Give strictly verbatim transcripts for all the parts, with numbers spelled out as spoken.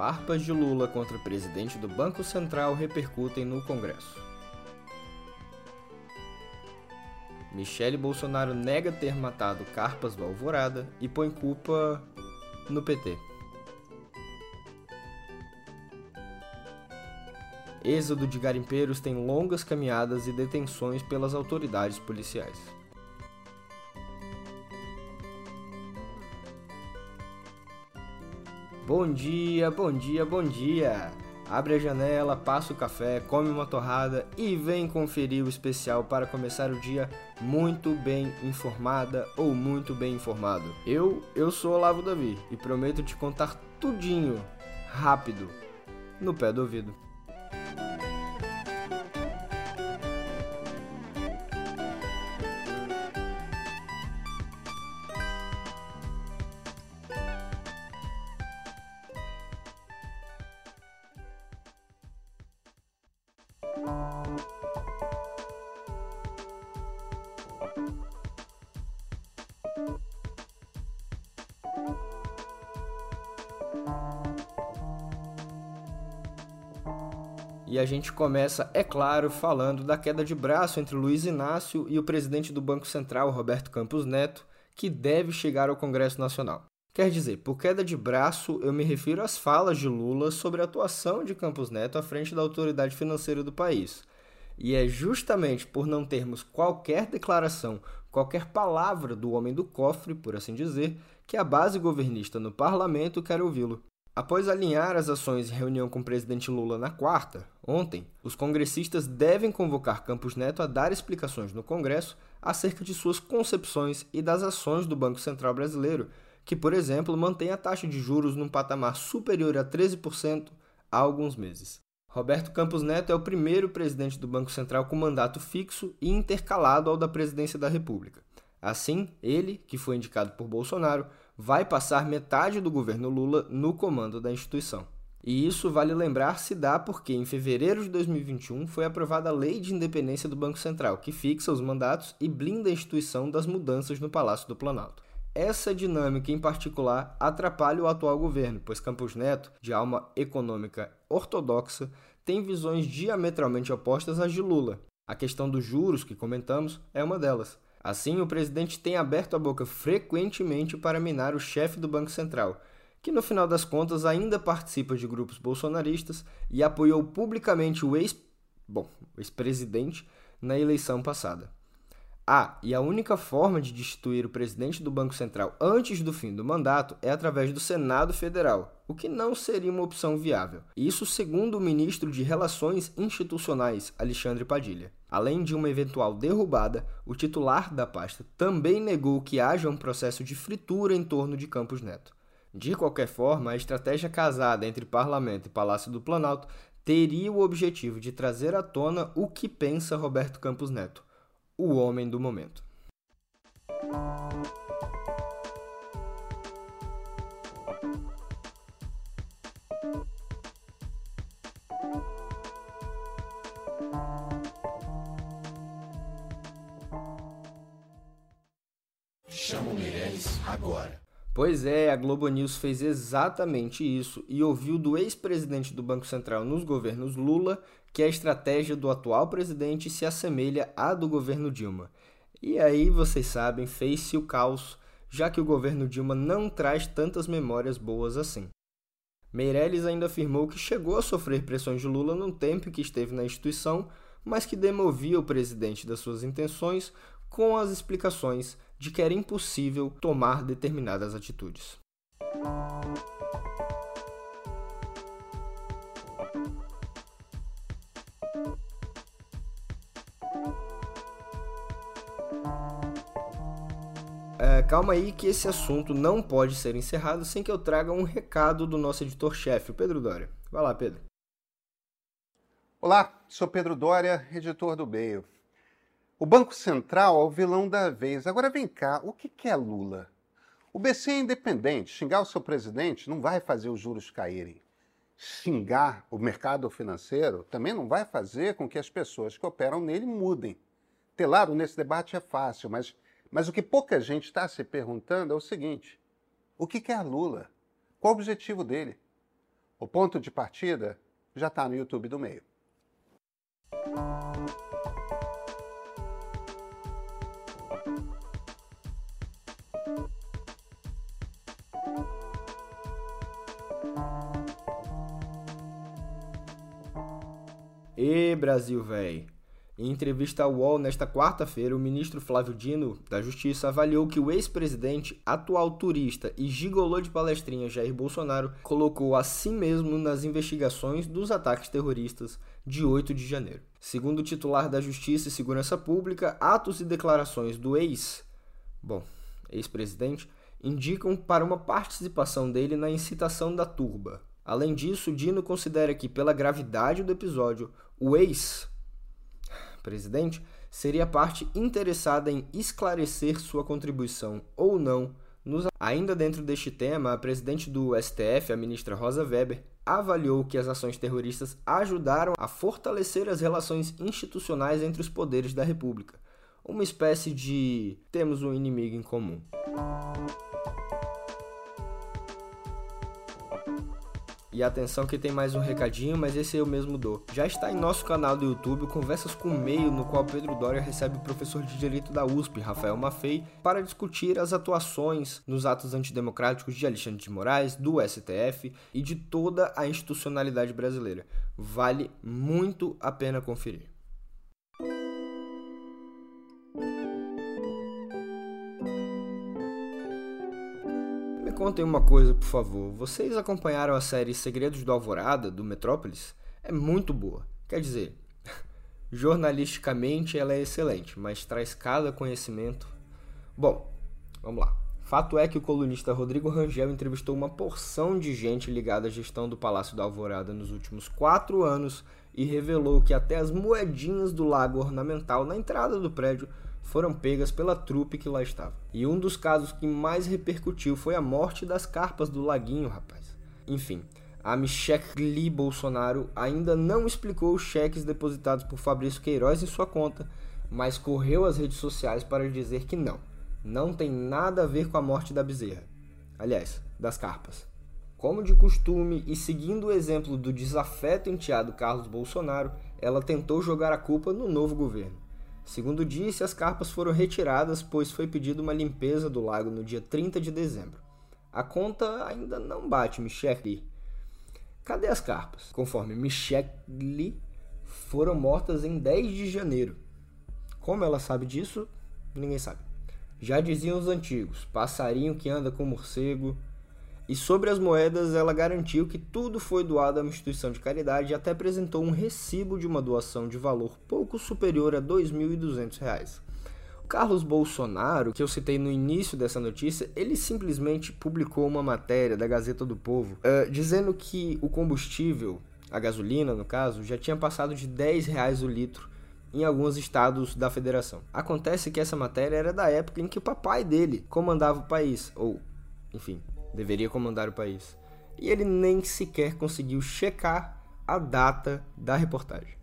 Farpas de Lula contra o presidente do Banco Central repercutem no Congresso. Michelle Bolsonaro nega ter matado carpas do Alvorada e põe culpa no P T. Êxodo de garimpeiros tem longas caminhadas e detenções pelas autoridades policiais. Bom dia, bom dia, bom dia! Abre a janela, passa o café, come uma torrada e vem conferir o especial para começar o dia muito bem informada ou muito bem informado. Eu, eu sou Olavo Davi e prometo te contar tudinho, rápido, no pé do ouvido. E a gente começa, é claro, falando da queda de braço entre Luiz Inácio e o presidente do Banco Central, Roberto Campos Neto, que deve chegar ao Congresso Nacional. Quer dizer, por queda de braço eu me refiro às falas de Lula sobre a atuação de Campos Neto à frente da autoridade financeira do país. E é justamente por não termos qualquer declaração, qualquer palavra do homem do cofre, por assim dizer, que a base governista no parlamento quer ouvi-lo. Após alinhar as ações em reunião com o presidente Lula na quarta, ontem, os congressistas devem convocar Campos Neto a dar explicações no Congresso acerca de suas concepções e das ações do Banco Central Brasileiro, que, por exemplo, mantém a taxa de juros num patamar superior a treze por cento há alguns meses. Roberto Campos Neto é o primeiro presidente do Banco Central com mandato fixo e intercalado ao da presidência da República. Assim, ele, que foi indicado por Bolsonaro, vai passar metade do governo Lula no comando da instituição. E isso, vale lembrar, se dá porque em fevereiro de dois mil e vinte e um foi aprovada a Lei de Independência do Banco Central, que fixa os mandatos e blinda a instituição das mudanças no Palácio do Planalto. Essa dinâmica, em particular, atrapalha o atual governo, pois Campos Neto, de alma econômica ortodoxa, tem visões diametralmente opostas às de Lula. A questão dos juros, que comentamos, é uma delas. Assim, o presidente tem aberto a boca frequentemente para minar o chefe do Banco Central, que no final das contas ainda participa de grupos bolsonaristas e apoiou publicamente o ex... bom, o ex-presidente na eleição passada. Ah, e a única forma de destituir o presidente do Banco Central antes do fim do mandato é através do Senado Federal, o que não seria uma opção viável. Isso segundo o ministro de Relações Institucionais, Alexandre Padilha. Além de uma eventual derrubada, o titular da pasta também negou que haja um processo de fritura em torno de Campos Neto. De qualquer forma, a estratégia casada entre Parlamento e Palácio do Planalto teria o objetivo de trazer à tona o que pensa Roberto Campos Neto, o homem do momento. Chama o Mireles agora. Pois é, a Globo News fez exatamente isso e ouviu do ex-presidente do Banco Central nos governos Lula que a estratégia do atual presidente se assemelha à do governo Dilma. E aí, vocês sabem, fez-se o caos, já que o governo Dilma não traz tantas memórias boas assim. Meirelles ainda afirmou que chegou a sofrer pressões de Lula num tempo em que esteve na instituição, mas que demovia o presidente das suas intenções com as explicações de que era impossível tomar determinadas atitudes. É, calma aí que esse assunto não pode ser encerrado sem que eu traga um recado do nosso editor-chefe, o Pedro Dória. Vai lá, Pedro. Olá, sou Pedro Dória, editor do B E I O. O Banco Central é o vilão da vez. Agora vem cá, o que quer Lula? O B C é independente. Xingar o seu presidente não vai fazer os juros caírem. Xingar o mercado financeiro também não vai fazer com que as pessoas que operam nele mudem. Telado nesse debate é fácil, mas, mas o que pouca gente está se perguntando é o seguinte. O que quer Lula? Qual o objetivo dele? O ponto de partida já está no YouTube do Meio. Ê, Brasil, véi! Em entrevista ao U O L nesta quarta-feira, o ministro Flávio Dino, da Justiça, avaliou que o ex-presidente, atual turista e gigolô de palestrinha Jair Bolsonaro colocou a si mesmo nas investigações dos ataques terroristas de oito de janeiro. Segundo o titular da Justiça e Segurança Pública, atos e declarações do ex, bom, ex-presidente, indicam para uma participação dele na incitação da turba. Além disso, Dino considera que, pela gravidade do episódio, o ex-presidente seria a parte interessada em esclarecer sua contribuição ou não nos... Ainda dentro deste tema, a presidente do S T F, a ministra Rosa Weber, avaliou que as ações terroristas ajudaram a fortalecer as relações institucionais entre os poderes da República, uma espécie de temos um inimigo em comum. E atenção que tem mais um recadinho, mas esse eu mesmo dou. Já está em nosso canal do YouTube Conversas com o Meio, no qual Pedro Dória recebe o professor de Direito da U S P, Rafael Maffei, para discutir as atuações nos atos antidemocráticos de Alexandre de Moraes, do S T F e de toda a institucionalidade brasileira. Vale muito a pena conferir. Contem uma coisa, por favor. Vocês acompanharam a série Segredos do Alvorada, do Metrópolis? É muito boa. Quer dizer, jornalisticamente ela é excelente, mas traz cada conhecimento... Bom, vamos lá. Fato é que o colunista Rodrigo Rangel entrevistou uma porção de gente ligada à gestão do Palácio da Alvorada nos últimos quatro anos e revelou que até as moedinhas do lago ornamental na entrada do prédio foram pegas pela trupe que lá estava. E um dos casos que mais repercutiu foi a morte das carpas do laguinho, rapaz. Enfim, a Michelle Bolsonaro ainda não explicou os cheques depositados por Fabrício Queiroz em sua conta, mas correu às redes sociais para dizer que não, não tem nada a ver com a morte da bezerra. Aliás, das carpas. Como de costume, e seguindo o exemplo do desafeto enteado Carlos Bolsonaro, ela tentou jogar a culpa no novo governo. Segundo disse, as carpas foram retiradas, pois foi pedida uma limpeza do lago no dia trinta de dezembro. A conta ainda não bate, Michelle. Cadê as carpas? Conforme Michelle, foram mortas em dez de janeiro. Como ela sabe disso? Ninguém sabe. Já diziam os antigos, passarinho que anda com morcego. E sobre as moedas, ela garantiu que tudo foi doado a uma instituição de caridade e até apresentou um recibo de uma doação de valor pouco superior a dois mil e duzentos reais. O Carlos Bolsonaro, que eu citei no início dessa notícia, ele simplesmente publicou uma matéria da Gazeta do Povo uh, dizendo que o combustível, a gasolina no caso, já tinha passado de dez reais o litro em alguns estados da federação. Acontece que essa matéria era da época em que o papai dele comandava o país, ou, enfim... deveria comandar o país. E ele nem sequer conseguiu checar a data da reportagem.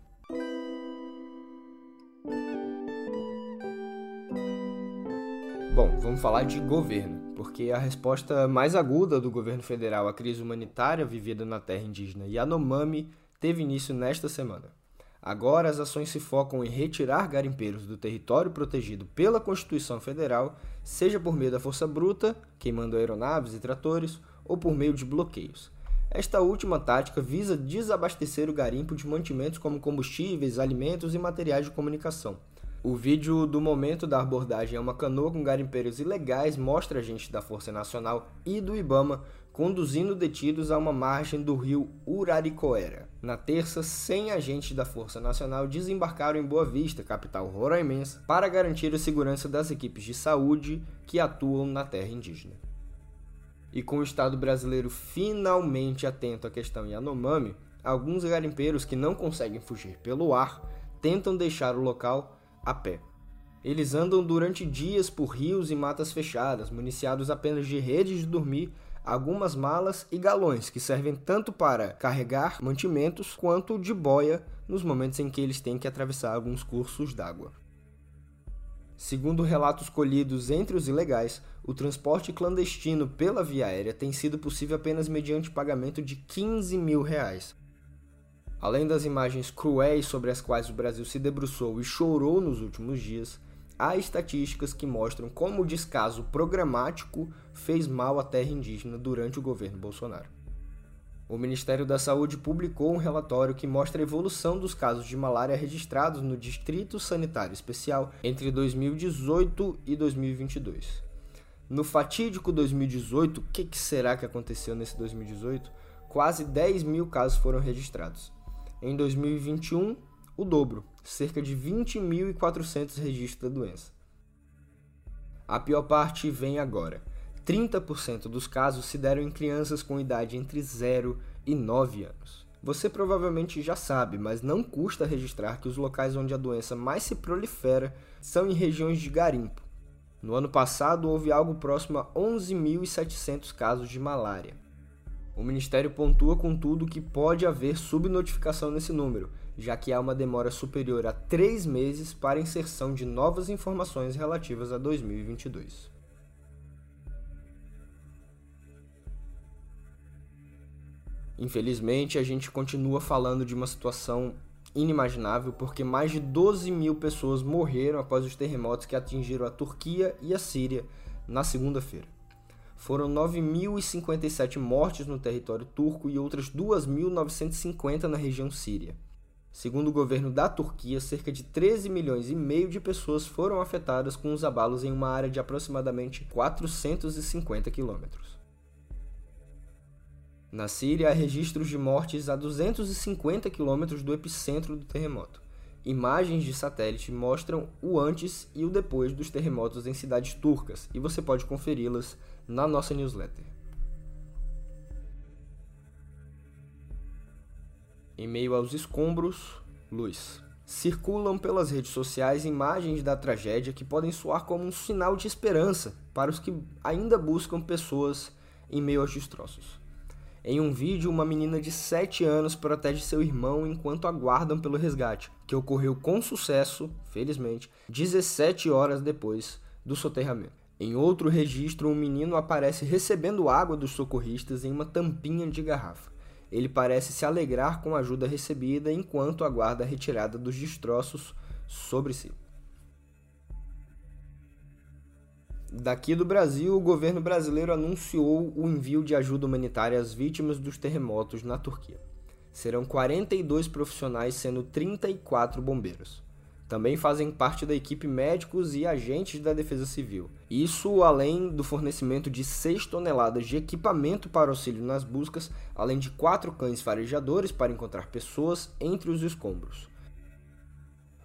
Bom, vamos falar de governo, porque a resposta mais aguda do governo federal à crise humanitária vivida na terra indígena Yanomami teve início nesta semana. Agora as ações se focam em retirar garimpeiros do território protegido pela Constituição Federal, seja por meio da força bruta, queimando aeronaves e tratores, ou por meio de bloqueios. Esta última tática visa desabastecer o garimpo de mantimentos como combustíveis, alimentos e materiais de comunicação. O vídeo do momento da abordagem a uma canoa com garimpeiros ilegais mostra agentes da Força Nacional e do Ibama conduzindo detidos a uma margem do rio Uraricoera. Na terça, cem agentes da Força Nacional desembarcaram em Boa Vista, capital roraimense, para garantir a segurança das equipes de saúde que atuam na terra indígena. E com o Estado brasileiro finalmente atento à questão Yanomami, alguns garimpeiros que não conseguem fugir pelo ar tentam deixar o local a pé. Eles andam durante dias por rios e matas fechadas, municiados apenas de redes de dormir, algumas malas e galões que servem tanto para carregar mantimentos quanto de boia nos momentos em que eles têm que atravessar alguns cursos d'água. Segundo relatos colhidos entre os ilegais, o transporte clandestino pela via aérea tem sido possível apenas mediante pagamento de quinze mil reais. Além das imagens cruéis sobre as quais o Brasil se debruçou e chorou nos últimos dias, há estatísticas que mostram como o descaso programático fez mal à terra indígena durante o governo Bolsonaro. O Ministério da Saúde publicou um relatório que mostra a evolução dos casos de malária registrados no Distrito Sanitário Especial entre dois mil e dezoito e dois mil e vinte e dois. No fatídico dois mil e dezoito, o que, que será que aconteceu nesse dois mil e dezoito? Quase dez mil casos foram registrados. Em dois mil e vinte e um, o dobro, cerca de vinte mil e quatrocentos registros da doença. A pior parte vem agora. trinta por cento dos casos se deram em crianças com idade entre zero e nove anos. Você provavelmente já sabe, mas não custa registrar que os locais onde a doença mais se prolifera são em regiões de garimpo. No ano passado, houve algo próximo a onze mil e setecentos casos de malária. O Ministério pontua, contudo, que pode haver subnotificação nesse número, já que há uma demora superior a três meses para inserção de novas informações relativas a dois mil e vinte e dois. Infelizmente, a gente continua falando de uma situação inimaginável porque mais de doze mil pessoas morreram após os terremotos que atingiram a Turquia e a Síria na segunda-feira. Foram nove mil e cinquenta e sete mortes no território turco e outras duas mil novecentos e cinquenta na região síria. Segundo o governo da Turquia, cerca de treze milhões e meio de pessoas foram afetadas com os abalos em uma área de aproximadamente quatrocentos e cinquenta quilômetros. Na Síria, há registros de mortes a duzentos e cinquenta quilômetros do epicentro do terremoto. Imagens de satélite mostram o antes e o depois dos terremotos em cidades turcas, e você pode conferi-las na nossa newsletter. Em meio aos escombros, luz. Circulam pelas redes sociais imagens da tragédia que podem soar como um sinal de esperança para os que ainda buscam pessoas em meio aos destroços. Em um vídeo, uma menina de sete anos protege seu irmão enquanto aguardam pelo resgate, que ocorreu com sucesso, felizmente, dezessete horas depois do soterramento. Em outro registro, um menino aparece recebendo água dos socorristas em uma tampinha de garrafa. Ele parece se alegrar com a ajuda recebida enquanto aguarda a retirada dos destroços sobre si. Daqui do Brasil, o governo brasileiro anunciou o envio de ajuda humanitária às vítimas dos terremotos na Turquia. Serão quarenta e dois profissionais, sendo trinta e quatro bombeiros. Também fazem parte da equipe médicos e agentes da Defesa Civil. Isso além do fornecimento de seis toneladas de equipamento para auxílio nas buscas, além de quatro cães farejadores para encontrar pessoas entre os escombros.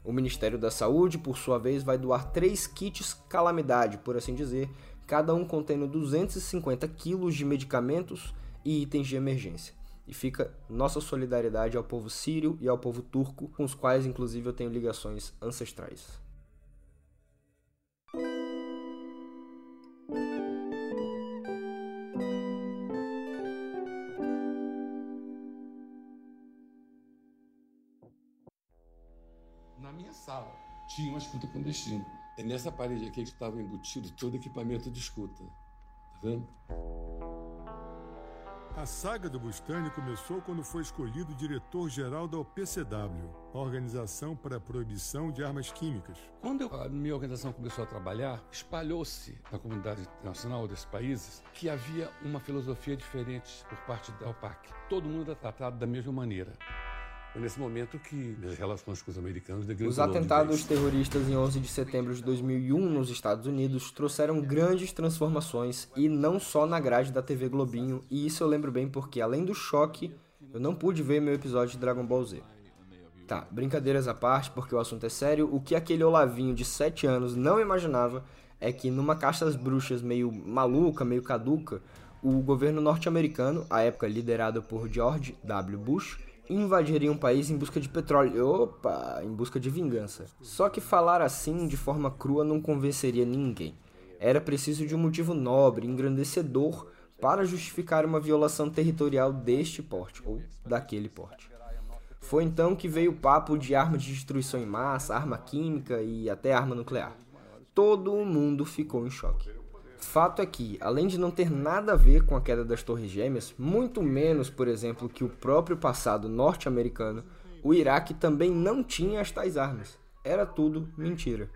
O Ministério da Saúde, por sua vez, vai doar três kits calamidade, por assim dizer, cada um contendo duzentos e cinquenta quilos de medicamentos e itens de emergência. E fica nossa solidariedade ao povo sírio e ao povo turco, com os quais, inclusive, eu tenho ligações ancestrais. Na minha sala tinha uma escuta clandestina. É nessa parede aqui que estava embutido todo equipamento de escuta. Tá vendo? A saga do Bustani começou quando foi escolhido diretor-geral da O P C W, a Organização para a Proibição de Armas Químicas. Quando eu, a minha organização começou a trabalhar, espalhou-se na comunidade nacional desses países que havia uma filosofia diferente por parte da O P A C. Todo mundo era tratado da mesma maneira. É nesse momento que as relações com os americanos... Os atentados terroristas em onze de setembro de dois mil e um nos Estados Unidos trouxeram grandes transformações, e não só na grade da T V Globinho, e isso eu lembro bem porque, além do choque, eu não pude ver meu episódio de Dragon Ball Z. Tá, brincadeiras à parte, porque o assunto é sério, o que aquele Olavinho de sete anos não imaginava é que numa caça às bruxas meio maluca, meio caduca, o governo norte-americano, à época liderado por George W. Bush, invadiria um país em busca de petróleo, opa, em busca de vingança. Só que falar assim de forma crua não convenceria ninguém. Era preciso de um motivo nobre, engrandecedor, para justificar uma violação territorial deste porte, ou daquele porte. Foi então que veio o papo de armas de destruição em massa, arma química e até arma nuclear. todo o mundo ficou em choque. Fato é que, além de não ter nada a ver com a queda das Torres Gêmeas, muito menos, por exemplo, que o próprio passado norte-americano, o Iraque também não tinha as tais armas. Era tudo mentira.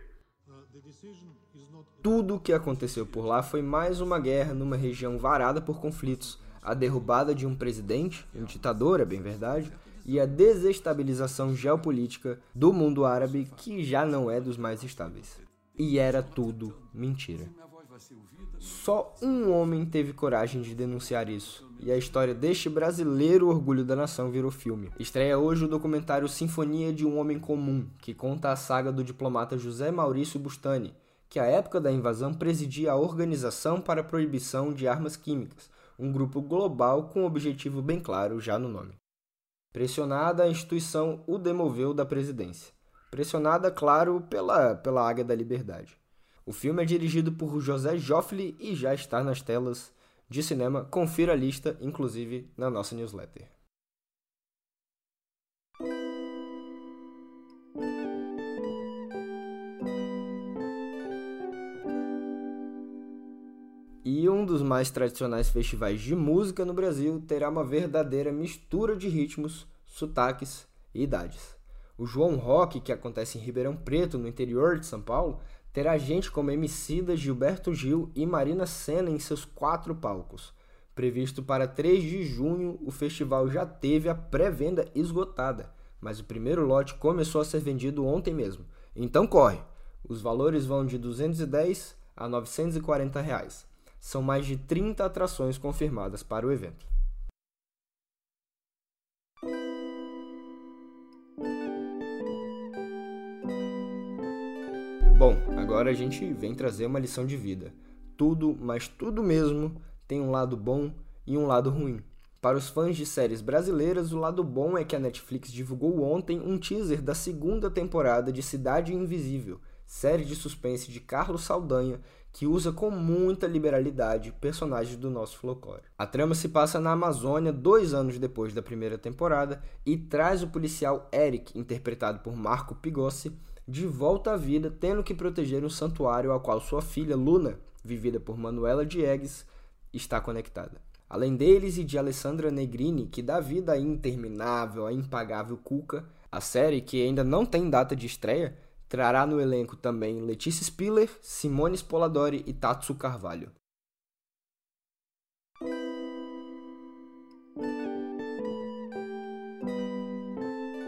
Tudo o que aconteceu por lá foi mais uma guerra numa região varada por conflitos, a derrubada de um presidente, um ditador, é bem verdade, e a desestabilização geopolítica do mundo árabe, que já não é dos mais estáveis. E era tudo mentira. Só um homem teve coragem de denunciar isso, e a história deste brasileiro orgulho da nação virou filme. Estreia hoje o documentário Sinfonia de um Homem Comum, que conta a saga do diplomata José Maurício Bustani, que à época da invasão presidia a Organização para a Proibição de Armas Químicas, um grupo global com um objetivo bem claro já no nome. Pressionada, a instituição o demoveu da presidência. Pressionada, claro, pela, pela Águia da Liberdade. O filme é dirigido por José Joffre e já está nas telas de cinema. Confira a lista, inclusive, na nossa newsletter. E um dos mais tradicionais festivais de música no Brasil terá uma verdadeira mistura de ritmos, sotaques e idades. O João Rock, que acontece em Ribeirão Preto, no interior de São Paulo, terá gente como Emicida, Gilberto Gil e Marina Sena em seus quatro palcos. Previsto para três de junho, o festival já teve a pré-venda esgotada, mas o primeiro lote começou a ser vendido ontem mesmo. Então corre! Os valores vão de duzentos e dez reais a novecentos e quarenta reais. São mais de trinta atrações confirmadas para o evento. Bom, agora a gente vem trazer uma lição de vida. Tudo, mas tudo mesmo, tem um lado bom e um lado ruim. Para os fãs de séries brasileiras, o lado bom é que a Netflix divulgou ontem um teaser da segunda temporada de Cidade Invisível, série de suspense de Carlos Saldanha, que usa com muita liberalidade personagens do nosso folclore. A trama se passa na Amazônia dois anos depois da primeira temporada e traz o policial Eric, interpretado por Marco Pigossi, de volta à vida, tendo que proteger um santuário ao qual sua filha Luna, vivida por Manuela Diegues, está conectada. Além deles e de Alessandra Negrini, que dá vida à interminável, à impagável Cuca, a série, que ainda não tem data de estreia, trará no elenco também Letícia Spiller, Simone Spoladori e Tatsu Carvalho.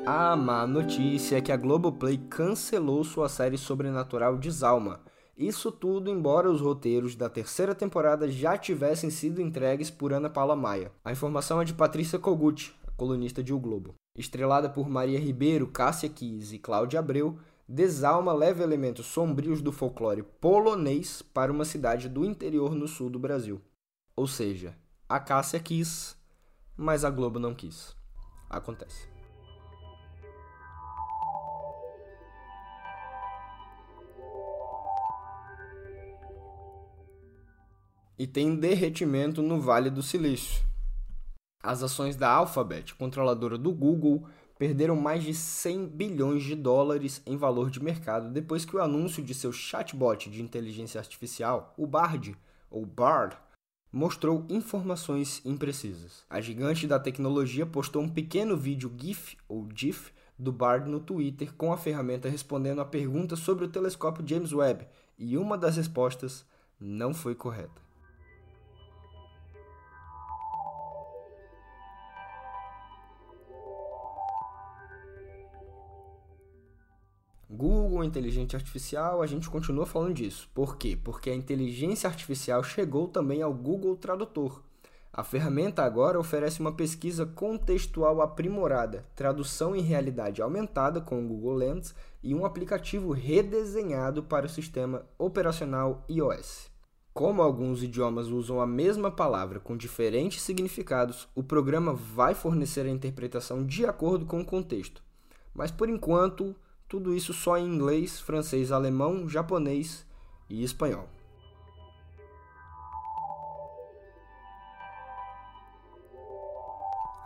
A má notícia é que a Globoplay cancelou sua série sobrenatural Desalma. Isso tudo embora os roteiros da terceira temporada já tivessem sido entregues por Ana Paula Maia. A informação é de Patrícia Kogut, a colunista de O Globo. Estrelada por Maria Ribeiro, Cássia Kiss e Cláudia Abreu, Desalma leva elementos sombrios do folclore polonês para uma cidade do interior no sul do Brasil. Ou seja, a Cássia quis, mas a Globo não quis. Acontece. E tem derretimento no Vale do Silício. As ações da Alphabet, controladora do Google, perderam mais de cem bilhões de dólares em valor de mercado depois que o anúncio de seu chatbot de inteligência artificial, o Bard, ou Bard, mostrou informações imprecisas. A gigante da tecnologia postou um pequeno vídeo GIF, ou GIF, do Bard no Twitter com a ferramenta respondendo a pergunta sobre o telescópio James Webb, e uma das respostas não foi correta. Google, inteligência artificial, a gente continua falando disso. Por quê? Porque a inteligência artificial chegou também ao Google Tradutor. A ferramenta agora oferece uma pesquisa contextual aprimorada, tradução em realidade aumentada com o Google Lens e um aplicativo redesenhado para o sistema operacional iOS. Como alguns idiomas usam a mesma palavra com diferentes significados, o programa vai fornecer a interpretação de acordo com o contexto. Mas por enquanto, tudo isso só em inglês, francês, alemão, japonês e espanhol.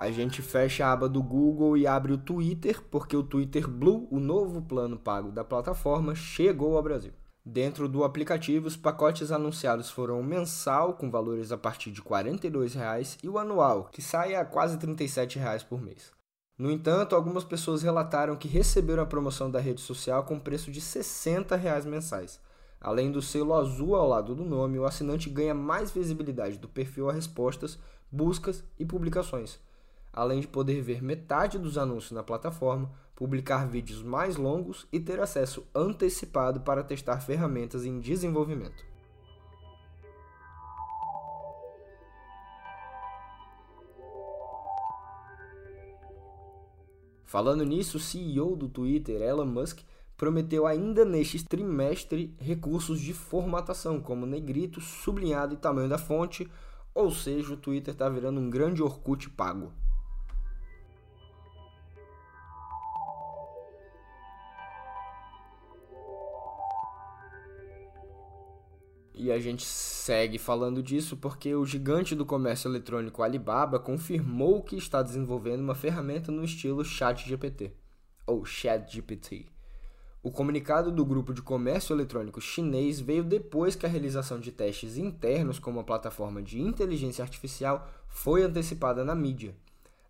A gente fecha a aba do Google e abre o Twitter, porque o Twitter Blue, o novo plano pago da plataforma, chegou ao Brasil. Dentro do aplicativo, os pacotes anunciados foram o mensal, com valores a partir de quarenta e dois reais, e o anual, que sai a quase trinta e sete reais por mês. No entanto, algumas pessoas relataram que receberam a promoção da rede social com preço de sessenta reais mensais. Além do selo azul ao lado do nome, o assinante ganha mais visibilidade do perfil a respostas, buscas e publicações, além de poder ver metade dos anúncios na plataforma, publicar vídeos mais longos e ter acesso antecipado para testar ferramentas em desenvolvimento. Falando nisso, o C E O do Twitter, Elon Musk, prometeu ainda neste trimestre recursos de formatação, como negrito, sublinhado e tamanho da fonte, ou seja, o Twitter está virando um grande Orkut pago. E a gente segue falando disso porque o gigante do comércio eletrônico Alibaba confirmou que está desenvolvendo uma ferramenta no estilo ChatGPT, ou ChatGPT. O comunicado do grupo de comércio eletrônico chinês veio depois que a realização de testes internos com uma plataforma de inteligência artificial foi antecipada na mídia.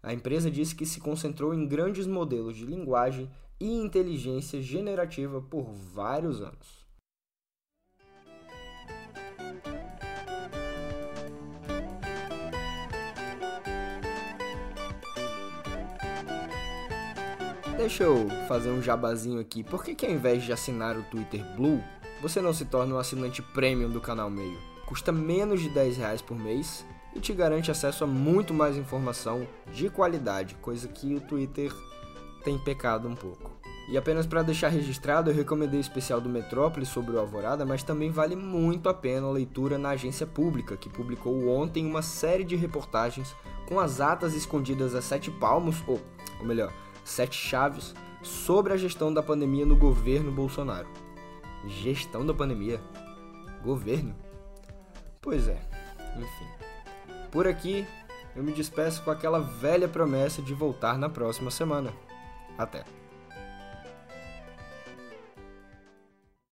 A empresa disse que se concentrou em grandes modelos de linguagem e inteligência generativa por vários anos. Deixa eu fazer um jabazinho aqui. Por que que ao invés de assinar o Twitter Blue, você não se torna um assinante premium do canal Meio? Custa menos de dez reais por mês e te garante acesso a muito mais informação de qualidade, coisa que o Twitter tem pecado um pouco. E apenas para deixar registrado, eu recomendei o especial do Metrópolis sobre o Alvorada, mas também vale muito a pena a leitura na Agência Pública, que publicou ontem uma série de reportagens com as atas escondidas a sete palmos, ou, ou melhor... sete chaves sobre a gestão da pandemia no governo Bolsonaro. Gestão da pandemia? Governo? Pois é, enfim. Por aqui, eu me despeço com aquela velha promessa de voltar na próxima semana. Até!